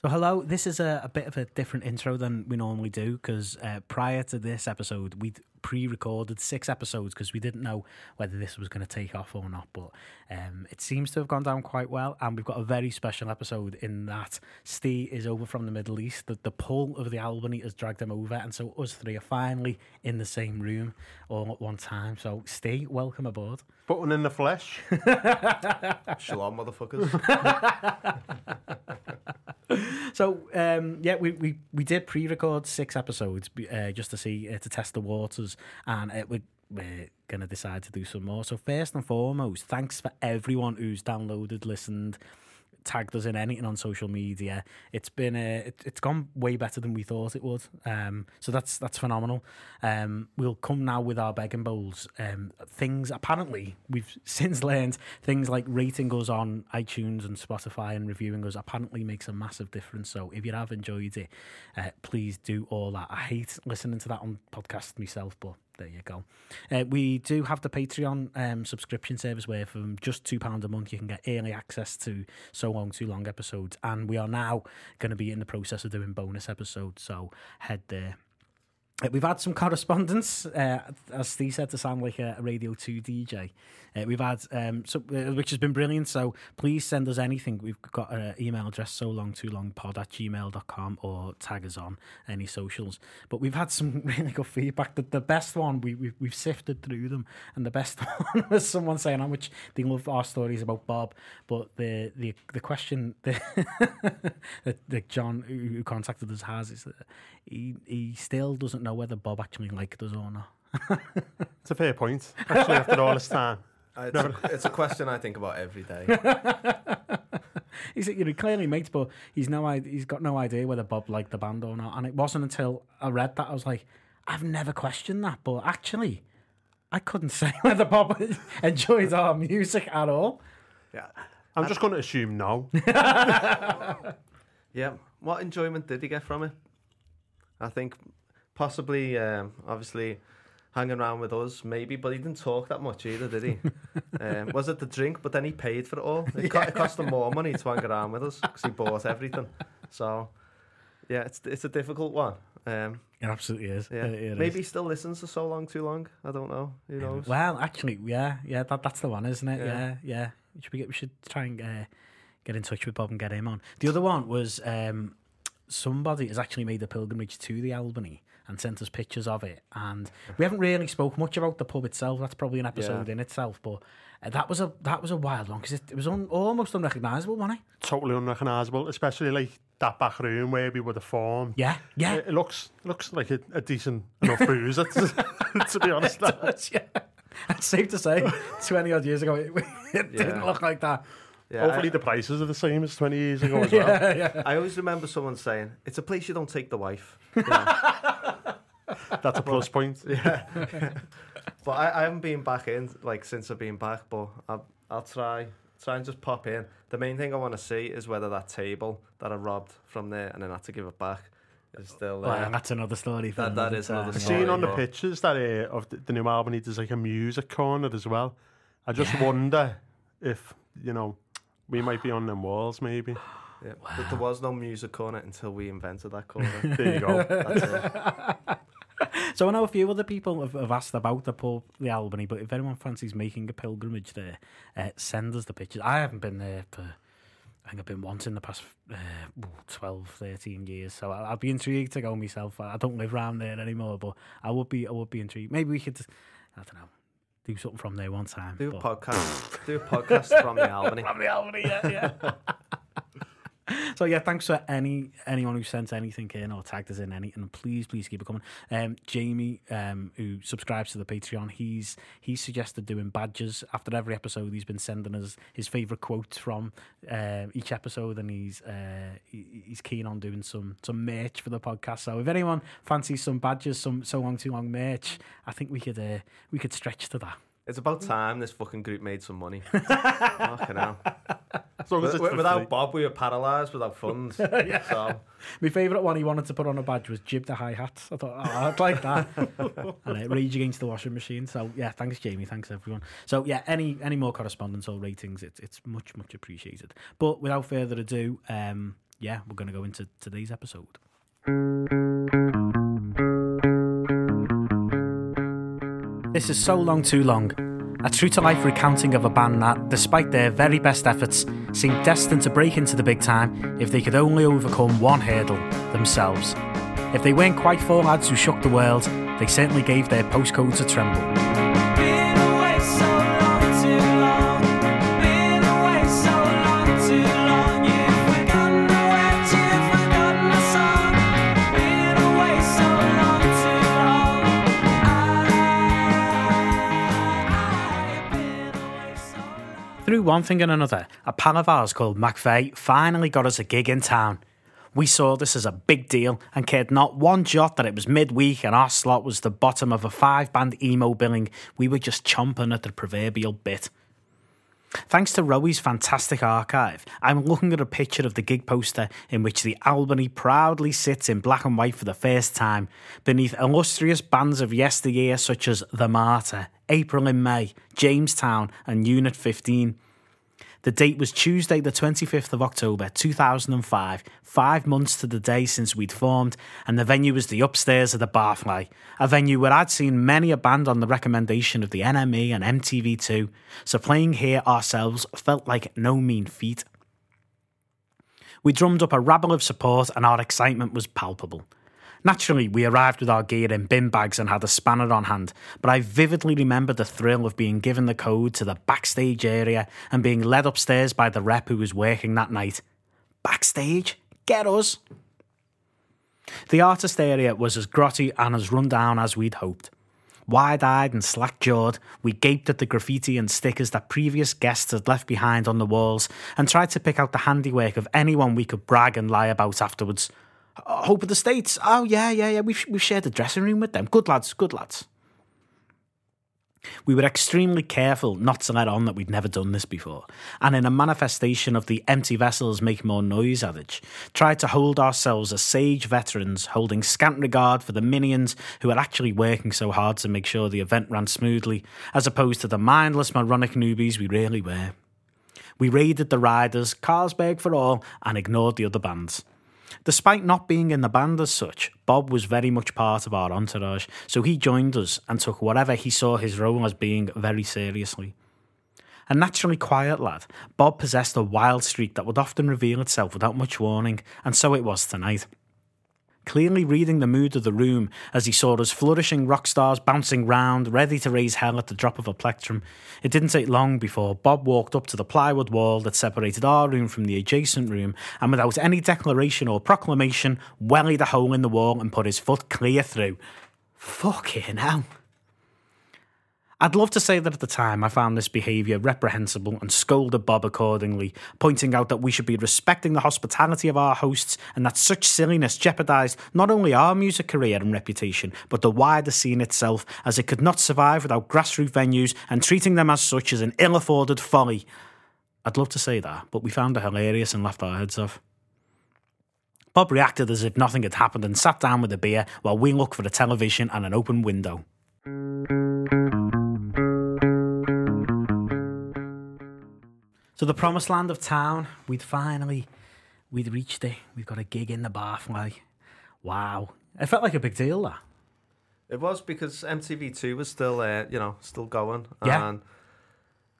So hello, this is a bit of a different intro than we normally do, because prior to this episode, we'd pre-recorded 6 episodes because we didn't know whether this was going to take off or not, but it seems to have gone down quite well, and we've got a very special episode in that Steve is over from the Middle East, that the pull of the Albany has dragged him over, and so us three are finally in the same room all at one time. So Steve, welcome aboard. Button in the flesh. Shalom, motherfuckers. So, we did pre-record 6 episodes just to see, to test the waters, and we're going to decide to do some more. So first and foremost, thanks for everyone who's downloaded, listened, tagged us in anything on social media. It's been it's gone way better than we thought it would. So that's phenomenal. We'll come now with our begging bowls. Things apparently we've since learned, things like rating us on iTunes and Spotify and reviewing us apparently makes a massive difference. So if you have enjoyed it, please do all that. I hate listening to that on podcasts myself, but there you go. We do have the Patreon subscription service where from just £2 a month you can get early access to So Long, Too Long episodes, and we are now going to be in the process of doing bonus episodes, so head there. We've had some correspondence, as Steve said, to sound like a Radio 2 DJ. We've had, which has been brilliant, so please send us anything. We've got an email address, solongtoolongpod@gmail.com, or tag us on any socials. But we've had some really good feedback. The best one, we've sifted through them, and the best one was someone saying how much they love our stories about Bob, but the question that John, who contacted us, has is that he still doesn't know whether Bob actually liked us or not. It's a fair point, actually, after all this time. It's a question I think about every day. He's clearly mates, but he's got no idea whether Bob liked the band or not. And it wasn't until I read that I was like, I've never questioned that, but actually, I couldn't say whether Bob enjoyed our music at all. Yeah, I'm just going to assume no. Yeah, what enjoyment did he get from it? I think possibly, obviously, hanging around with us, maybe, but he didn't talk that much either, did he? Was it the drink? But then he paid for it all. It cost him more money to hang around with us because he bought everything. So, yeah, it's a difficult one. It absolutely is. Yeah. It maybe is. He still listens to So Long, Too Long. I don't know. Who knows? Well, actually, yeah, that's the one, isn't it? Yeah. We should try and get in touch with Bob and get him on. The other one was... somebody has actually made a pilgrimage to the Albany and sent us pictures of it, and we haven't really spoke much about the pub itself. That's probably an episode in itself, but that was a wild one because it was almost unrecognisable, wasn't it? Totally unrecognisable, especially like that back room where we were the form. Yeah. It looks like a decent enough bruiser, to be honest. It does, yeah. It's safe to say, 20-odd years ago, it didn't look like that. Yeah, hopefully the prices are the same as 20 years ago as well. Yeah. I always remember someone saying, it's a place you don't take the wife. Yeah. That's a plus point. Yeah. But I haven't been back in since I've been back, but I'll try and just pop in. The main thing I want to see is whether that table that I robbed from there and then had to give it back is still there. Well, that's another story. That is another story. I've seen on the pictures that of the New Albany, there's a music corner as well. I just wonder if, we might be on them walls, maybe. Yeah. Wow. But there was no music on it until we invented that corner. There you go. That's it. So I know a few other people have asked about the pub, the Albany, but if anyone fancies making a pilgrimage there, send us the pictures. I haven't been there for... I think I've been once in the past 12, 13 years, so I'd be intrigued to go myself. I don't live around there anymore, but I would be intrigued. Maybe we could... I don't know. Do something from there one time. Do a podcast. Do a podcast from the Albany. From the Albany, yeah. So yeah, thanks for anyone who sent anything in or tagged us in anything. And please keep it coming. Jamie, who subscribes to the Patreon, he suggested doing badges. After every episode, he's been sending us his favourite quotes from each episode, and he's keen on doing some merch for the podcast. So if anyone fancies some badges, some So Long Too Long merch, I think we could stretch to that. It's about time this fucking group made some money. Fucking hell. Without Bob, we were paralysed without funds. Yeah. So. My favourite one he wanted to put on a badge was Jib the Hi-Hat. I thought, I'd like that. And Rage Against the Washing Machine. So, yeah, thanks, Jamie. Thanks, everyone. So, yeah, any more correspondence or ratings, it's much appreciated. But without further ado, yeah, we're going to go into today's episode. This is So Long, Too Long, a true-to-life recounting of a band that, despite their very best efforts, seemed destined to break into the big time if they could only overcome one hurdle, themselves. If they weren't quite four lads who shook the world, they certainly gave their postcodes a tremble. Through one thing and another, a pal of ours called McVeigh finally got us a gig in town. We saw this as a big deal and cared not one jot that it was midweek and our slot was the bottom of a five-band emo billing. We were just chomping at the proverbial bit. Thanks to Rowie's fantastic archive, I'm looking at a picture of the gig poster in which the Albany proudly sits in black and white for the first time, beneath illustrious bands of yesteryear such as The Martyr, April in May, Jamestown and Unit 15. The date was Tuesday the 25th of October 2005, 5 months to the day since we'd formed, and the venue was the upstairs of the Barfly, a venue where I'd seen many a band on the recommendation of the NME and MTV2, so playing here ourselves felt like no mean feat. We drummed up a rabble of support and our excitement was palpable. Naturally, we arrived with our gear in bin bags and had a spanner on hand, but I vividly remember the thrill of being given the code to the backstage area and being led upstairs by the rep who was working that night. Backstage? Get us! The artist area was as grotty and as run down as we'd hoped. Wide-eyed and slack-jawed, we gaped at the graffiti and stickers that previous guests had left behind on the walls and tried to pick out the handiwork of anyone we could brag and lie about afterwards. Hope of the States. Oh, yeah. We've shared a dressing room with them. Good lads. We were extremely careful not to let on that we'd never done this before, and in a manifestation of the empty vessels make more noise adage, tried to hold ourselves as sage veterans, holding scant regard for the minions who are actually working so hard to make sure the event ran smoothly, as opposed to the mindless, moronic newbies we really were. We raided the riders, Carlsberg for all, and ignored the other bands. Despite not being in the band as such, Bob was very much part of our entourage, so he joined us and took whatever he saw his role as being very seriously. A naturally quiet lad, Bob possessed a wild streak that would often reveal itself without much warning, and so it was tonight. Clearly reading the mood of the room as he saw us flourishing rock stars bouncing round, ready to raise hell at the drop of a plectrum, it didn't take long before Bob walked up to the plywood wall that separated our room from the adjacent room and without any declaration or proclamation, wellied a hole in the wall and put his foot clear through. Fucking hell. I'd love to say that at the time I found this behaviour reprehensible and scolded Bob accordingly, pointing out that we should be respecting the hospitality of our hosts and that such silliness jeopardised not only our music career and reputation, but the wider scene itself, as it could not survive without grassroots venues and treating them as such is an ill-afforded folly. I'd love to say that, but we found it hilarious and laughed our heads off. Bob reacted as if nothing had happened and sat down with a beer while we looked for a television and an open window. So the promised land of town, we'd reached it. We've got a gig in the Barfly. Wow. It felt like a big deal, that. It was, because MTV2 was still, still going. Yeah. And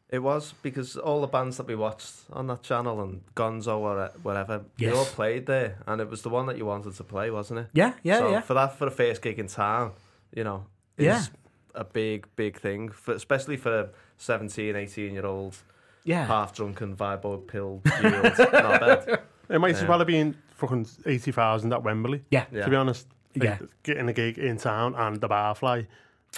it was, because all the bands that we watched on that channel and Gonzo or whatever, yes, they all played there. And it was the one that you wanted to play, wasn't it? Yeah. So for the first gig in town, is a big, big thing, especially for 17, 18-year-olds. Yeah. Half-drunken, vibe-pilled, not bad. It might as well have been fucking 80,000 at Wembley. Yeah. To be honest. Yeah. Getting a gig in town and the Barfly.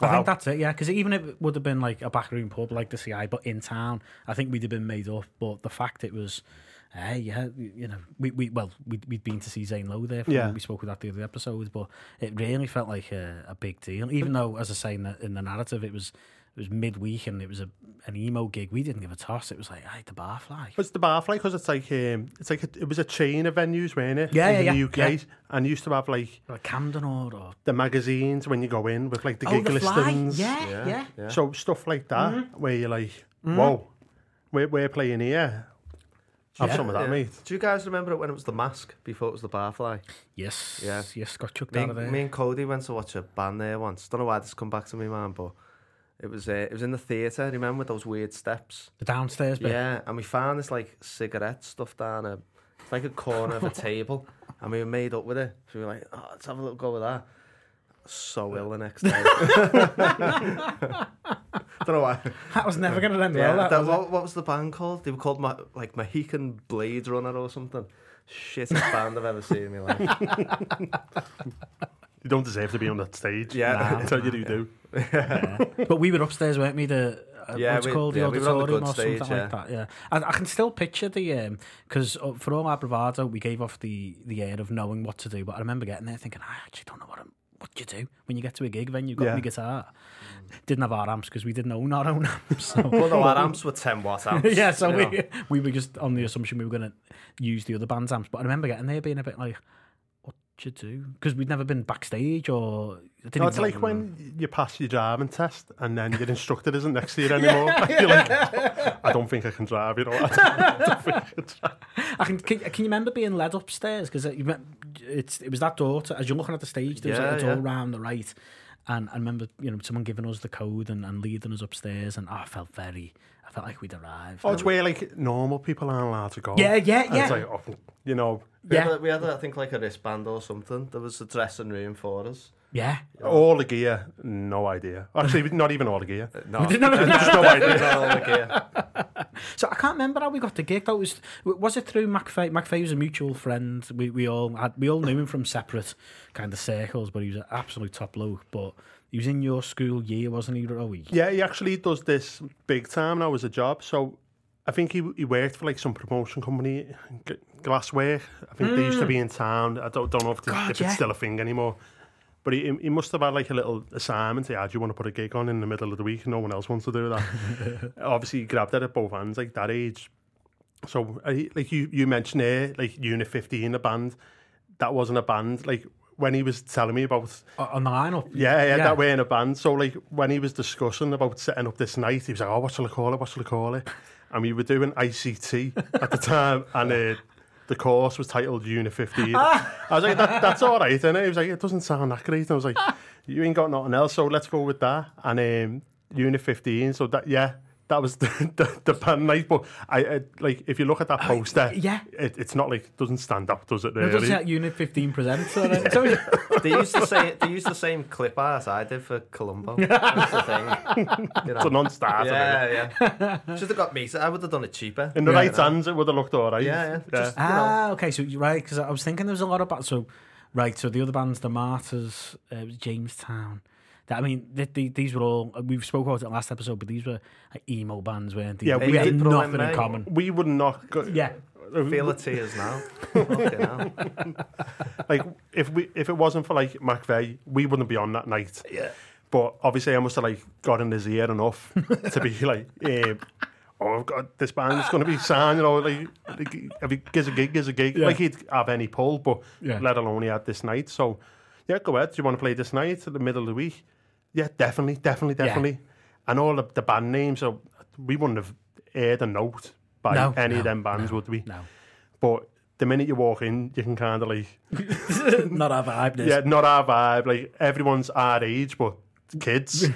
Wow. I think that's it, yeah. Because even if it would have been like a backroom pub like the CI, but in town, I think we'd have been made up. But the fact it was, we'd been to see Zane Lowe there. We spoke about that the other episode. But it really felt like a big deal. Even though, as I say in the narrative, it was midweek and it was an emo gig. We didn't give a toss. It was like, the Barfly. It's the Barfly because it was a chain of venues, wasn't it? In the UK. Yeah. And used to have like Camden or the magazines when you go in with the gig listings. Yeah. So stuff like that where you're like, whoa, we're playing here. Have some of that, mate. Do you guys remember it when it was the Mask before it was the Barfly? Yes. Yeah. Yes, got chucked out of there. Me and Cody went to watch a band there once. Don't know why this come back to me, man, but it was in the theatre, remember, with those weird steps? The downstairs bit? Yeah, and we found this, like, cigarette stuff down it's like a corner of a table, and we were made up with it. So we were like, oh, let's have a little go with that. So ill the next day. Don't know why. That was never going to end well. What was the band called? They were called Mohican Bladerunner or something. Shittest band I've ever seen in my life. You don't deserve to be on that stage. Yeah, that's what you do. Yeah. But we were upstairs, weren't we? The auditorium or something like that. Yeah, I can still picture the because for all my bravado, we gave off the air of knowing what to do. But I remember getting there thinking, I actually don't know what you do when you get to a gig venue. Got me guitar. Didn't have our amps because we didn't own our own amps. So. Well, no, our amps were 10-watt amps. Yeah, so we were just on the assumption we were going to use the other band's amps. But I remember getting there being a bit like, what do you do? Because we'd never been backstage or... It's like when you pass your driving test and then your instructor isn't next to you anymore. You're like, I don't think I can drive, you know. Can you remember being led upstairs? Because it was that door, as you're looking at the stage, there was like a door round the right. And I remember, someone giving us the code and leading us upstairs, and I felt like we'd arrived. Oh, it's where like normal people aren't allowed to go. Yeah. It's like, we had I think like a wristband or something. There was a dressing room for us. Yeah. All the gear, no idea. Actually, not even all the gear. No. Just no idea. Not all the gear. So I can't remember how we got the gig. That was it through McVeigh? McVeigh was a mutual friend. We all knew him from separate kind of circles, but he was an absolute top bloke. But he was in your school year, wasn't he, Rowie? Yeah, he actually does this big time now as a job. So I think he worked for like some promotion company, glassware. I think they used to be in town. I don't know if it's still a thing anymore. But he must have had like a little assignment. He had, you want to put a gig on in the middle of the week and no one else wants to do that. Obviously, he grabbed it at both hands, like that age. So, like you mentioned here, like Unit 15, a band. That wasn't a band. Like, when he was telling me about... on the lineup? Yeah, that way in a band. So, like, when he was discussing about setting up this night, he was like, oh, what shall I call it? And we were doing ICT at the time. And... the course was titled Unit 15. I was like, that's all right, isn't it? He was like, it doesn't sound that great. And I was like, you ain't got nothing else, so let's go with that. And Unit 15, so that was the band night. But I like, if you look at that poster, it's not like, doesn't stand up, does it? Really? No, it doesn't. Unit 15 presents. They used the same clip art I did for Columbo. That's the thing. It's a non-starter. Yeah. Should have got me. So I would have done it cheaper. In the right hands, it would have looked all right. Yeah. Just, okay. So you're right, because I was thinking there was a lot about. So right. So the other bands, the Martyrs, it was Jamestown. I mean, these were all... We've spoke about it last episode, but these were like emo bands, weren't they? Yeah, we had nothing in common. We would not... Feel the tears now. Like, if it wasn't for, like, McVeigh, we wouldn't be on that night. Yeah. But obviously, I must have, like, got in his ear enough to be like, I've got this band, it's going to be signed, like if he gives a gig. Yeah. Like, he'd have any pull, but let alone he had this night. So, yeah, go ahead. Do you want to play this night at the middle of the week? Yeah, definitely. And all the band names, so we wouldn't have aired a note by any of them bands, would we? No. But the minute you walk in, you can kind of like... not our vibe. This. Yeah, not our vibe. Like, everyone's our age, but kids.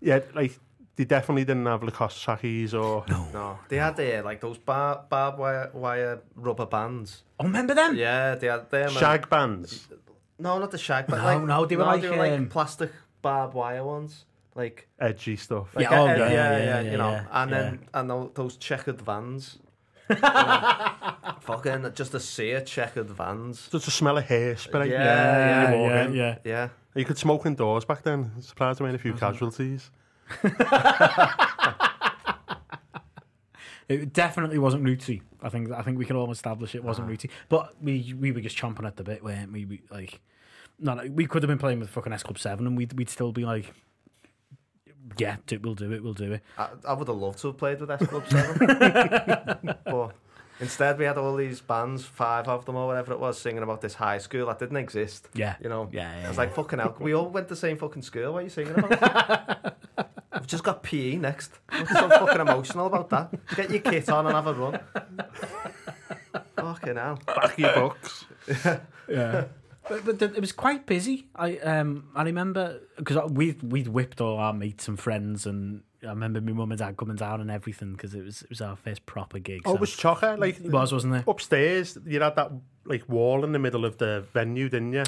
Yeah, like, they definitely didn't have Lacoste trackies or... No. They had, like, those barbed wire rubber bands. Oh, remember them? Yeah, they had them. Shag bands. No, not the shag, but they were like plastic barbed wire ones, like edgy stuff. Like and then those checkered vans. Fucking just to see a checkered vans. Just the smell of hairspray. Yeah. You could smoke indoors back then. Surprised I made a few casualties. It definitely wasn't rooty. I think we can all establish it wasn't rooty. But we were just chomping at the bit, weren't we? We could have been playing with fucking S Club 7 and we'd still be like, yeah, we'll do it. I would have loved to have played with S Club 7. But instead we had all these bands, 5 of them or whatever it was, singing about this high school that didn't exist. Yeah. You know? Yeah. I was like, fucking hell, we all went to the same fucking school, what are you singing about? We've just got PE next. I'm so fucking emotional about that. Get your kit on and have a run. Fucking hell. Back your books. Yeah. But it was quite busy. I remember because we'd whipped all our mates and friends, and I remember my mum and dad coming down and everything because it was our first proper gig. Oh, so it was chocker, like it was, wasn't it? Upstairs, you had that like wall in the middle of the venue, didn't you?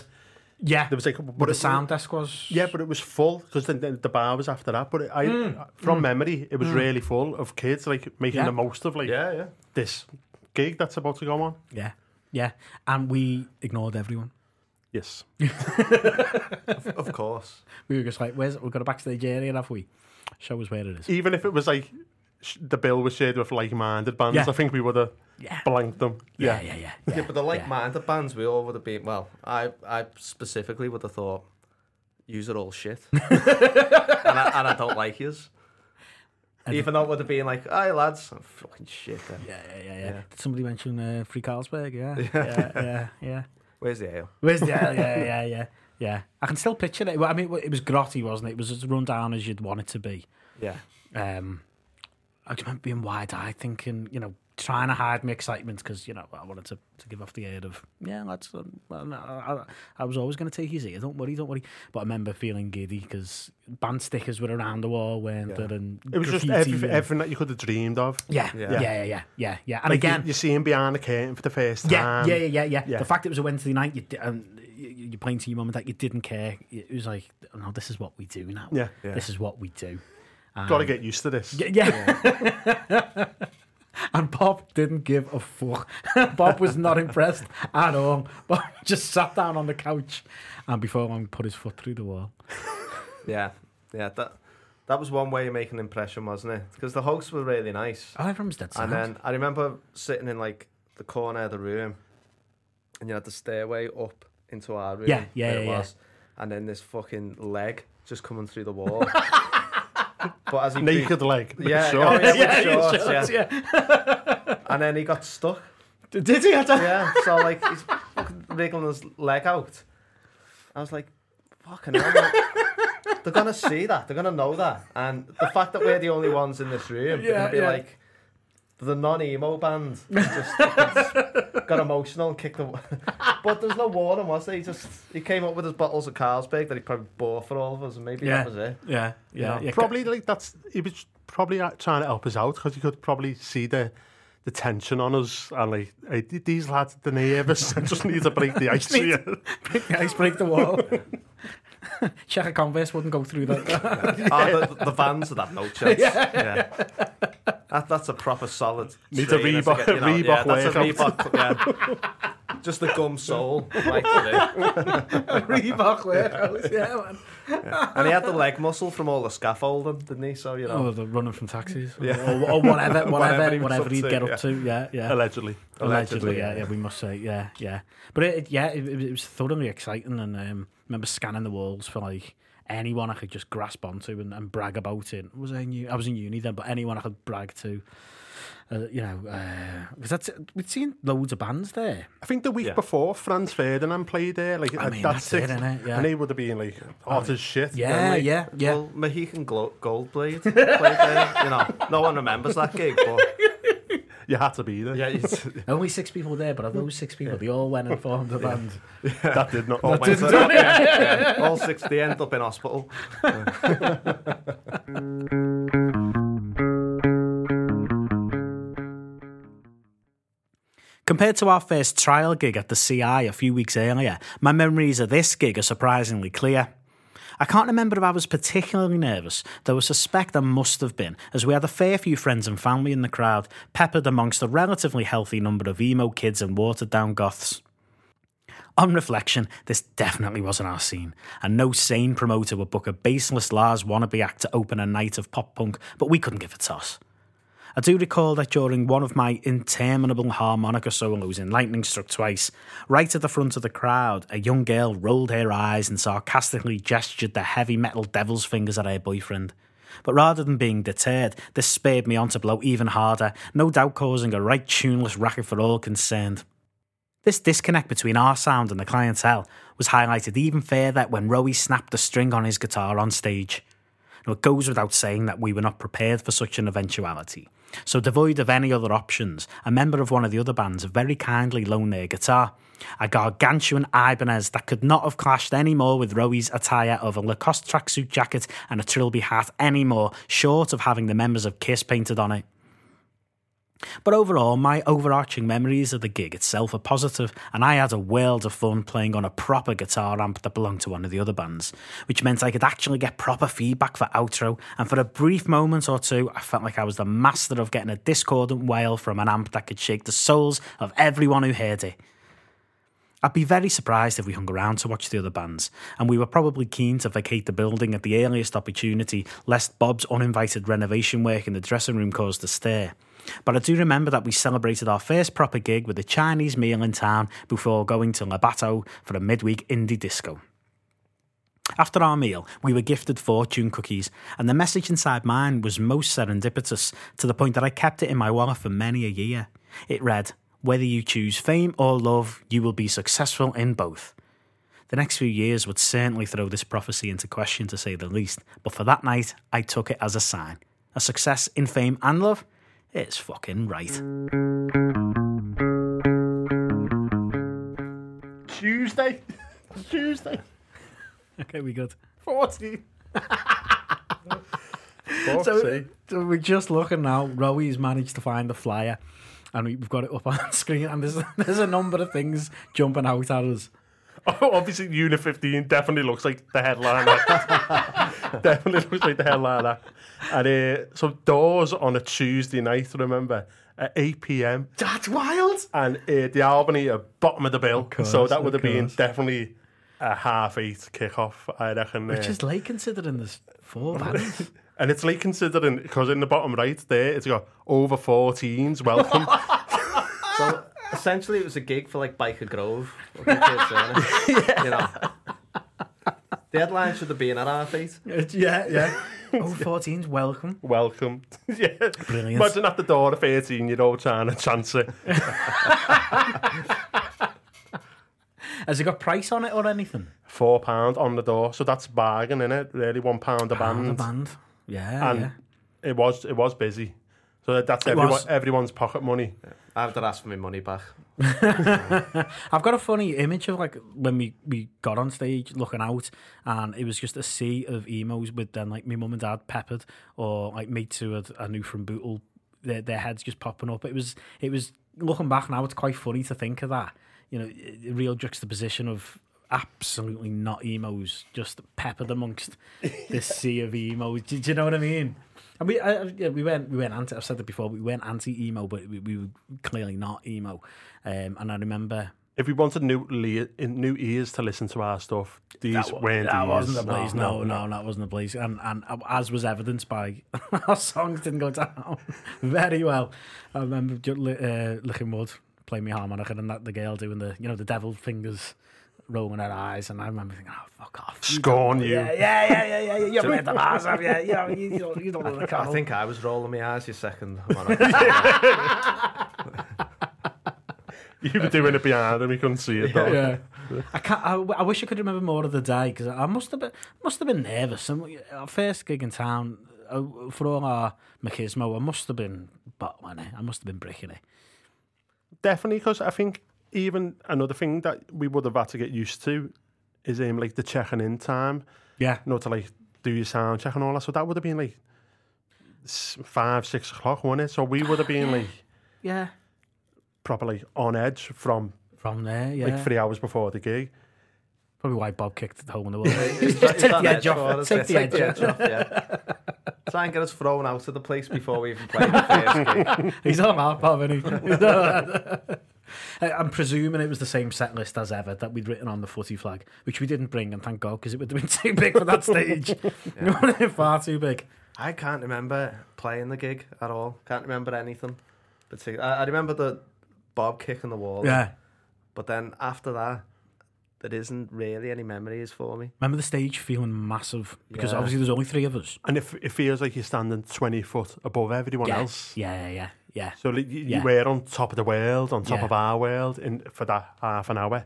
Yeah, there was like what the sound desk was. Yeah, but it was full because the bar was after that. But from memory, it was really full of kids like making the most of like this gig that's about to go on. Yeah, yeah, and we ignored everyone. Yes. of course. We were just like, where's it? We've got a backstage area, have we? Show us where it is. Even if it was like the bill was shared with like-minded bands, I think we would have blanked them. Yeah. But the like-minded bands, we all would have been, well, I specifically would have thought, yous are all shit. and I don't like yous. Even though it would have been like, hey lads, I'm fucking shit. Yeah. Did somebody mention Free Carlsberg? Yeah. Where's the ale? Yeah. I can still picture it. I mean, it was grotty, wasn't it? It was as run down as you'd want it to be. Yeah. I remember being wide-eyed, thinking, trying to hide my excitement because, I wanted to give off the air of, lads, I was always going to take his ear. Don't worry. But I remember feeling giddy because band stickers were around the wall, weren't there? And it was just everything that you could have dreamed of. Yeah. And like again, you're seeing behind the curtain for the first time. Yeah. The fact it was a Wednesday night, you're playing to your mum and dad, you didn't care. It was like, no, this is what we do now. Yeah. This is what we do. Got to get used to this. Yeah. And Bob didn't give a fuck. Bob was not impressed at all. Bob just sat down on the couch and before long put his foot through the wall. Yeah. That was one way of making an impression, wasn't it? Because the hosts were really nice. Oh, everyone's dead sad. And then I remember sitting in like the corner of the room and you had the stairway up into our room. Yeah. And then this fucking leg just coming through the wall. But as he naked leg, shorts. And then he got stuck. Did he? Yeah. So like he's fucking wriggling his leg out. I was like, fucking hell! They're gonna see that. They're gonna know that. And the fact that we're the only ones in this room, they're gonna be like, the non-emo band just got emotional and kicked the. But there's no warning, was there? He came up with his bottles of Carlsberg that he probably bought for all of us, and maybe that was it. Yeah. Probably like he was probably trying to help us out because he could probably see the tension on us and like, hey, these lads, they're nervous. I just need to break the ice here. Break the ice, break the wall. Check a Converse wouldn't go through that. The Vans are that no chance. Yeah. That's a proper solid. Needs a Reebok workout. Just the gum sole. Like a Reebok workout. Yeah. And he had the leg muscle from all the scaffolding, didn't he? So the running from taxis. Yeah. Or whatever he'd get up to. Yeah. Allegedly. Yeah. We must say. Yeah. But it was thoroughly exciting, and I remember scanning the walls for like anyone I could just grasp onto and brag about it. I was in uni then, but anyone I could brag to, because we'd seen loads of bands there. I think the week before Franz Ferdinand played there, like that's it, isn't it? Yeah. And they would have been like hot as shit. Yeah. Well, Mohican Goldblade played there. No one remembers that gig, but you had to be there. Yeah, only 6 people there, but of those 6 people, they all went and formed a band. Yeah. That did not. All, didn't do it. Yeah. All 6, they ended up in hospital. Compared to our first trial gig at the CI a few weeks earlier, my memories of this gig are surprisingly clear. I can't remember if I was particularly nervous, though I suspect I must have been, as we had a fair few friends and family in the crowd, peppered amongst a relatively healthy number of emo kids and watered-down goths. On reflection, this definitely wasn't our scene, and no sane promoter would book a baseless Lars wannabe act to open a night of pop punk, but we couldn't give a toss. I do recall that during one of my interminable harmonica solos in Lightning Struck Twice, right at the front of the crowd, a young girl rolled her eyes and sarcastically gestured the heavy metal devil's fingers at her boyfriend. But rather than being deterred, this spurred me on to blow even harder, no doubt causing a right tuneless racket for all concerned. This disconnect between our sound and the clientele was highlighted even further when Rowie snapped a string on his guitar on stage. Now, it goes without saying that we were not prepared for such an eventuality. So, devoid of any other options, a member of one of the other bands very kindly loaned their guitar, a gargantuan Ibanez that could not have clashed any more with Rowie's attire of a Lacoste tracksuit jacket and a trilby hat any more, short of having the members of KISS painted on it. But overall, my overarching memories of the gig itself are positive, and I had a world of fun playing on a proper guitar amp that belonged to one of the other bands, which meant I could actually get proper feedback for outro, and for a brief moment or two, I felt like I was the master of getting a discordant wail from an amp that could shake the souls of everyone who heard it. I'd be very surprised if we hung around to watch the other bands, and we were probably keen to vacate the building at the earliest opportunity, lest Bob's uninvited renovation work in the dressing room caused a stir. But I do remember that we celebrated our first proper gig with a Chinese meal in town before going to Labato for a midweek indie disco. After our meal, we were gifted fortune cookies, and the message inside mine was most serendipitous, to the point that I kept it in my wallet for many a year. It read, "Whether you choose fame or love, you will be successful in both." The next few years would certainly throw this prophecy into question, to say the least, but for that night, I took it as a sign. A success in fame and love? It's fucking right. Tuesday. Tuesday. Okay, we good. 40. So we're just looking now. Rowie's managed to find the flyer, and we've got it up on screen. And there's a number of things jumping out at us. Oh, obviously, Unit 15 definitely looks like the headline. Definitely looks like the headline. And some doors on a Tuesday night, remember, at 8pm. That's wild! And the Albany are bottom of the bill. Of course, so that would have been definitely a 8:30 kick-off, I reckon. Which is late considering there's four bands. And it's late considering, because in the bottom right there, it's got over 14s, welcome. So essentially it was a gig for like Biker Grove. Yeah. You know. The headline should have been at 8:30. Yeah, yeah. Oh, 14's welcome. Welcome. Yeah. Brilliant. Imagine at the door of 13-year-old trying to chance it. Has it got price on it or anything? £4 on the door, so that's bargain, innit? Really, £1 a band. A band. Yeah. And yeah. It was busy. So that's everyone's pocket money. I have to ask for my money back. I've got a funny image of like when we got on stage looking out, and it was just a sea of emos with then like my mum and dad peppered, or like mates who I knew from Bootle, their heads just popping up. It was looking back now, it's quite funny to think of that. You know, a real juxtaposition of absolutely not emos, just peppered amongst this sea of emos. Do you know what I mean? And we weren't anti. I've said it before. We weren't anti emo, but we were clearly not emo. And I remember, if we wanted new ears to listen to our stuff, these weren't the ears. That wasn't the place. No, that wasn't the place. And as was evidenced by our songs didn't go down very well. I remember Licking Wood playing me harmonica, and that the girl doing the the devil fingers, rolling her eyes, and I remember thinking, oh, fuck off. Scorn you. Yeah. You're playing the bars, have you? You don't want to come. I think I was rolling my eyes your second. You were doing it behind him, you couldn't see it, though. Yeah. I wish I could remember more of the day, because I must have been nervous. Our first gig in town, for all our machismo, I must have been bottling it. I must have been bricking it. Definitely, because I think even another thing that we would have had to get used to is like the checking in time. Yeah. You know, to like do your sound check and all that. So that would have been like 5-6 o'clock, wasn't it? So we would have been properly on edge from there, yeah. Like 3 hours before the gig. Probably why Bob kicked it home in the world. Take the edge off. Yeah. Try and get us thrown out of the place before we even play the first gig. He's on that, Bob, isn't he? He's on. I'm presuming it was the same set list as ever that we'd written on the footy flag, which we didn't bring, and thank God, because it would have been too big for that stage. Yeah. Far too big. I can't remember playing the gig at all. Can't remember anything. But I remember the Bob kicking the wall. Yeah. But then after that, there isn't really any memories for me. Remember the stage feeling massive, because obviously there's only three of us. And it feels like you're standing 20 foot above everyone else. Yeah. So you were on top of the world, on top of our world for that half an hour.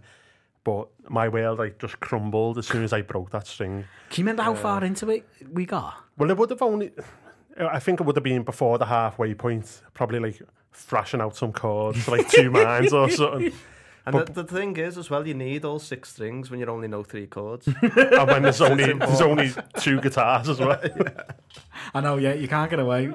But my world, like, just crumbled as soon as I broke that string. Do you remember how far into it we got? Well, it would have only... I think it would have been before the halfway point, probably, like, thrashing out some chords, like, two minds or something. And but, the thing is, as well, you need all six strings when you only know three chords. And when there's only two guitars as well. Yeah. I know, yeah, you can't get away.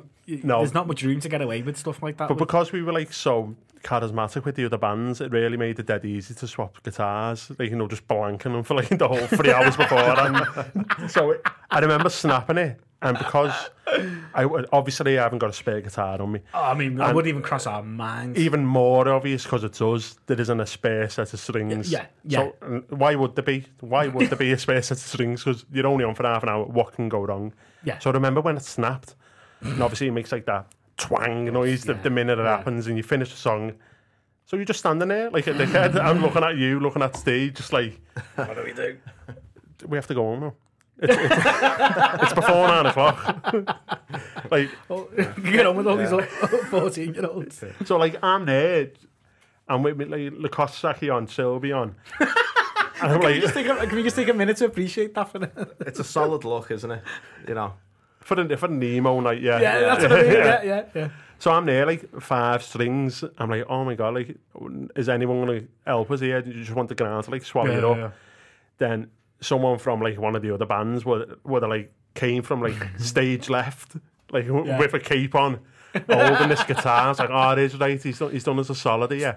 No. There's not much room to get away with stuff like that. But because we were, like, so charismatic with the other bands, it really made it dead easy to swap guitars. Like, you know, just blanking them for, like, the whole 3 hours beforehand. So I remember snapping it. And because I haven't got a spare guitar on me. Oh, I mean, I wouldn't even cross our minds. Even more obvious because it's us. There isn't a spare set of strings. Yeah. So why would there be? Why would there be a spare set of strings? Because you're only on for half an hour. What can go wrong? Yeah. So I remember when it snapped, and obviously it makes like that twang noise the minute it happens, and you finish the song. So you're just standing there like a dickhead. I'm looking at you, looking at Steve, just like, what do? We have to go on now. It's before 9 o'clock. Like, get on with all these 14-year-olds. So, like, I'm there, and with like Lacoste Saki on, Sylvie on. And can we just take a minute to appreciate that for them? It's a solid look, isn't it? You know, for an emo night, yeah. That's what I mean. Yeah. So I'm there, like, five strings. I'm like, oh my god, like, is anyone gonna help us here? You just want the ground to like swallow it up, then. Someone from like one of the other bands where they like came from like stage left, like with a cape on, holding this guitar. It's like, oh, it is right. He's done us a solid, yeah.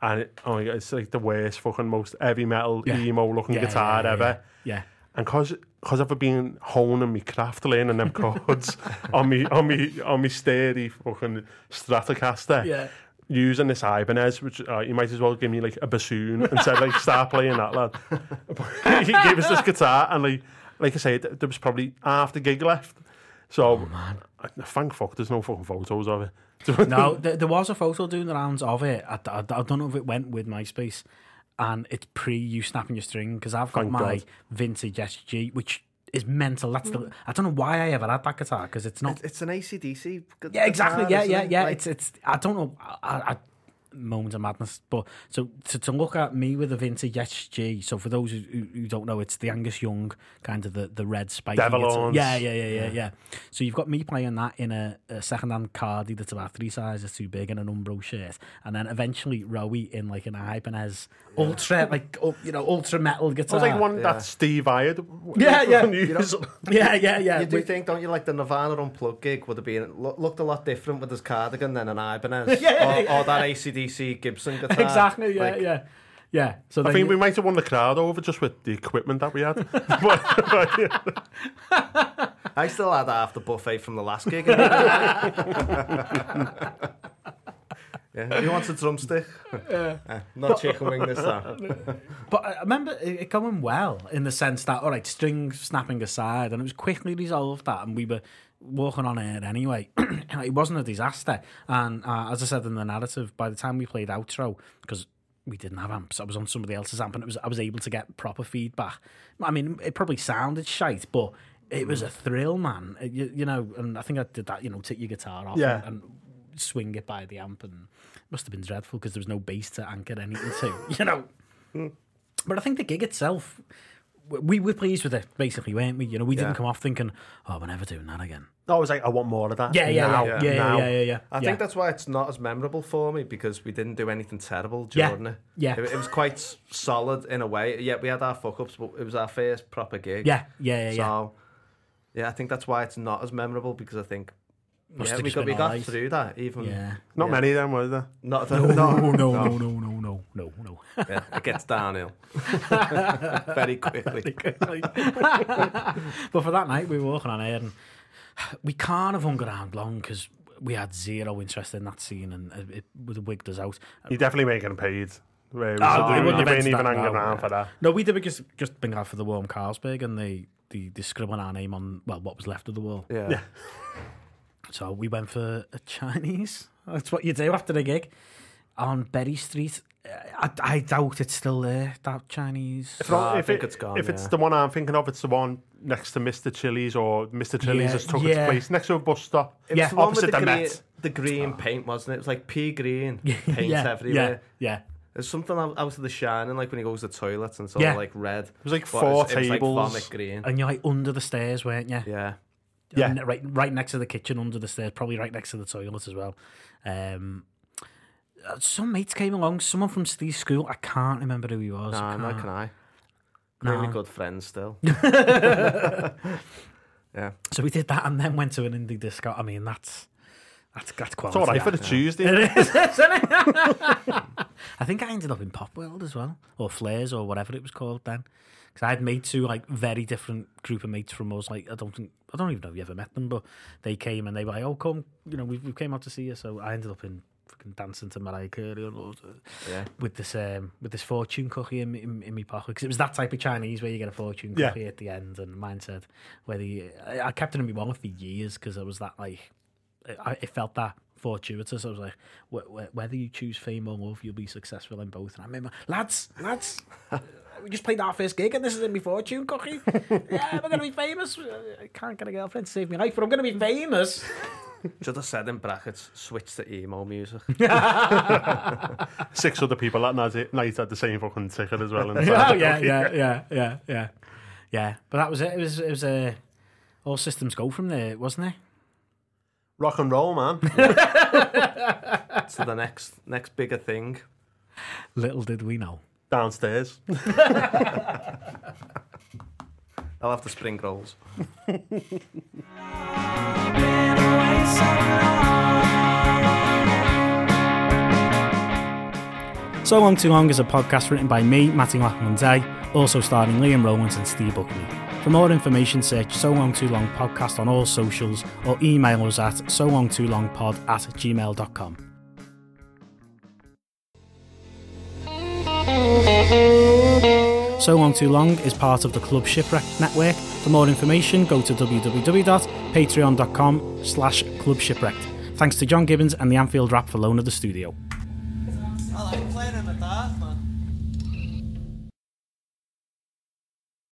And it's like the worst fucking most heavy metal emo looking guitar ever. Yeah. And cause I've been honing me craft, learning them chords on me sturdy fucking Stratocaster. Yeah. Using this Ibanez, which you might as well give me like a bassoon and said like start playing that, lad. He gave us this guitar and like I said, there was probably half the gig left. So thank fuck there's no fucking photos of it. No, there was a photo doing the rounds of it. I don't know if it went with MySpace, and it's pre you snapping your string because I've got vintage SG, which is mental. That's I don't know why I ever had that guitar because it's not. It's an AC/DC. Yeah, exactly. Guitar, yeah. Like, it's. I don't know. I moments of madness. But so to look at me with a vintage SG. So for those who don't know, it's the Angus Young kind of the red spiky. Devilons. Yeah. So you've got me playing that in a secondhand Cardi that's about 3 sizes too big and an Umbro shirt, and then eventually Rowie in like an Ibanez ultra ultra metal guitar. It was like one that Steve hired. Yeah. You know, You do think, don't you? Like the Nirvana unplugged gig would have been looked a lot different with his cardigan than an Ibanez or that ACD. Gibson guitar. Exactly, yeah. So I think we might have won the crowd over just with the equipment that we had. I still had half the buffet from the last gig. He wants a drumstick. Not chicken wing this time. But I remember it going well in the sense that, all right, string snapping aside, and it was quickly resolved that, and we were walking on air anyway. It wasn't a disaster, and as I said in the narrative, by the time we played outro, because we didn't have amps, I was on somebody else's amp, and I was able to get proper feedback. I mean, it probably sounded shite, but it was a thrill, man. You know, and I think I did that. You know, take your guitar off and swing it by the amp, and it must have been dreadful because there was no bass to anchor anything to. You know, but I think the gig itself, we were pleased with it, basically, weren't we? You know, we didn't come off thinking, oh, we're never doing that again. I was like, I want more of that. Yeah. I think that's why it's not as memorable for me, because we didn't do anything terrible during it. Yeah. It was quite solid in a way. Yeah, we had our fuck-ups, but it was our first proper gig. Yeah. So, I think that's why it's not as memorable, because I think we got through that, even. Yeah. Not many of them, were there? No. Yeah, it gets downhill very quickly. But for that night, we were walking on air, and we can't have hung around long because we had zero interest in that scene, and it would have wigged us out. You're definitely making paid. You weren't even hanging around for that. No, we did just been out for the Warm Carlsberg, and they scribbling our name on, well, what was left of the wall. Yeah. So we went for a Chinese. That's what you do after the gig. On Berry Street. I doubt it's still there, that Chinese. I think it's gone. If it's the one I'm thinking of, it's the one next to Mr. Chili's, or Mr. Chili's has took its place next to a bus stop. It was the one opposite with the Met. The green paint, wasn't it? It was like pea green paint everywhere. Yeah. There's something out of The Shining, like when he goes to the toilet and it's all like red. It was like four tables. Like green. And you're like under the stairs, weren't you? Yeah. Yeah. Right next to the kitchen, under the stairs, probably right next to the toilet as well. Some mates came along, someone from Steve's school. I can't remember who he was. Neither can I. Really good friends still. Yeah. So we did that and then went to an indie disco. I mean, that's quality. It's all right for the Tuesday. It is, isn't it? I think I ended up in Pop World as well, or Flares, or whatever it was called then. Because I had mates who, like, very different group of mates from us. Like, I don't even know if you ever met them, but they came and they were like, "Oh, come, you know, we came out to see you." So I ended up in fucking dancing to Mariah Carey with this fortune cookie in my pocket, because it was that type of Chinese where you get a fortune cookie at the end. And mine said, I kept it in my wallet for years because I was that like. It felt that fortuitous. I was like, whether you choose fame or love, you'll be successful in both. And I remember, lads, we just played our first gig and this is in my fortune cookie. Yeah, we're going to be famous. I can't get a girlfriend to save my life, but I'm going to be famous. Should have said in brackets, switch to emo music. 6 other people that night had the same fucking ticket as well. Yeah. But that was it. It was all systems go from there, wasn't it? Rock and roll, man. To the next bigger thing. Little did we know. Downstairs. I'll have the spring rolls. So Long, Too Long is a podcast written by me, Matty Lachman-Day, also starring Liam Rowlands and Steve Buckley. For more information, search So Long Too Long podcast on all socials or email us at solongtoolongpod@gmail.com. So Long Too Long is part of the Club Shipwreck network. For more information, go to www.patreon.com/clubshipwrecked. Thanks to John Gibbons and the Anfield Rap for loan of the studio.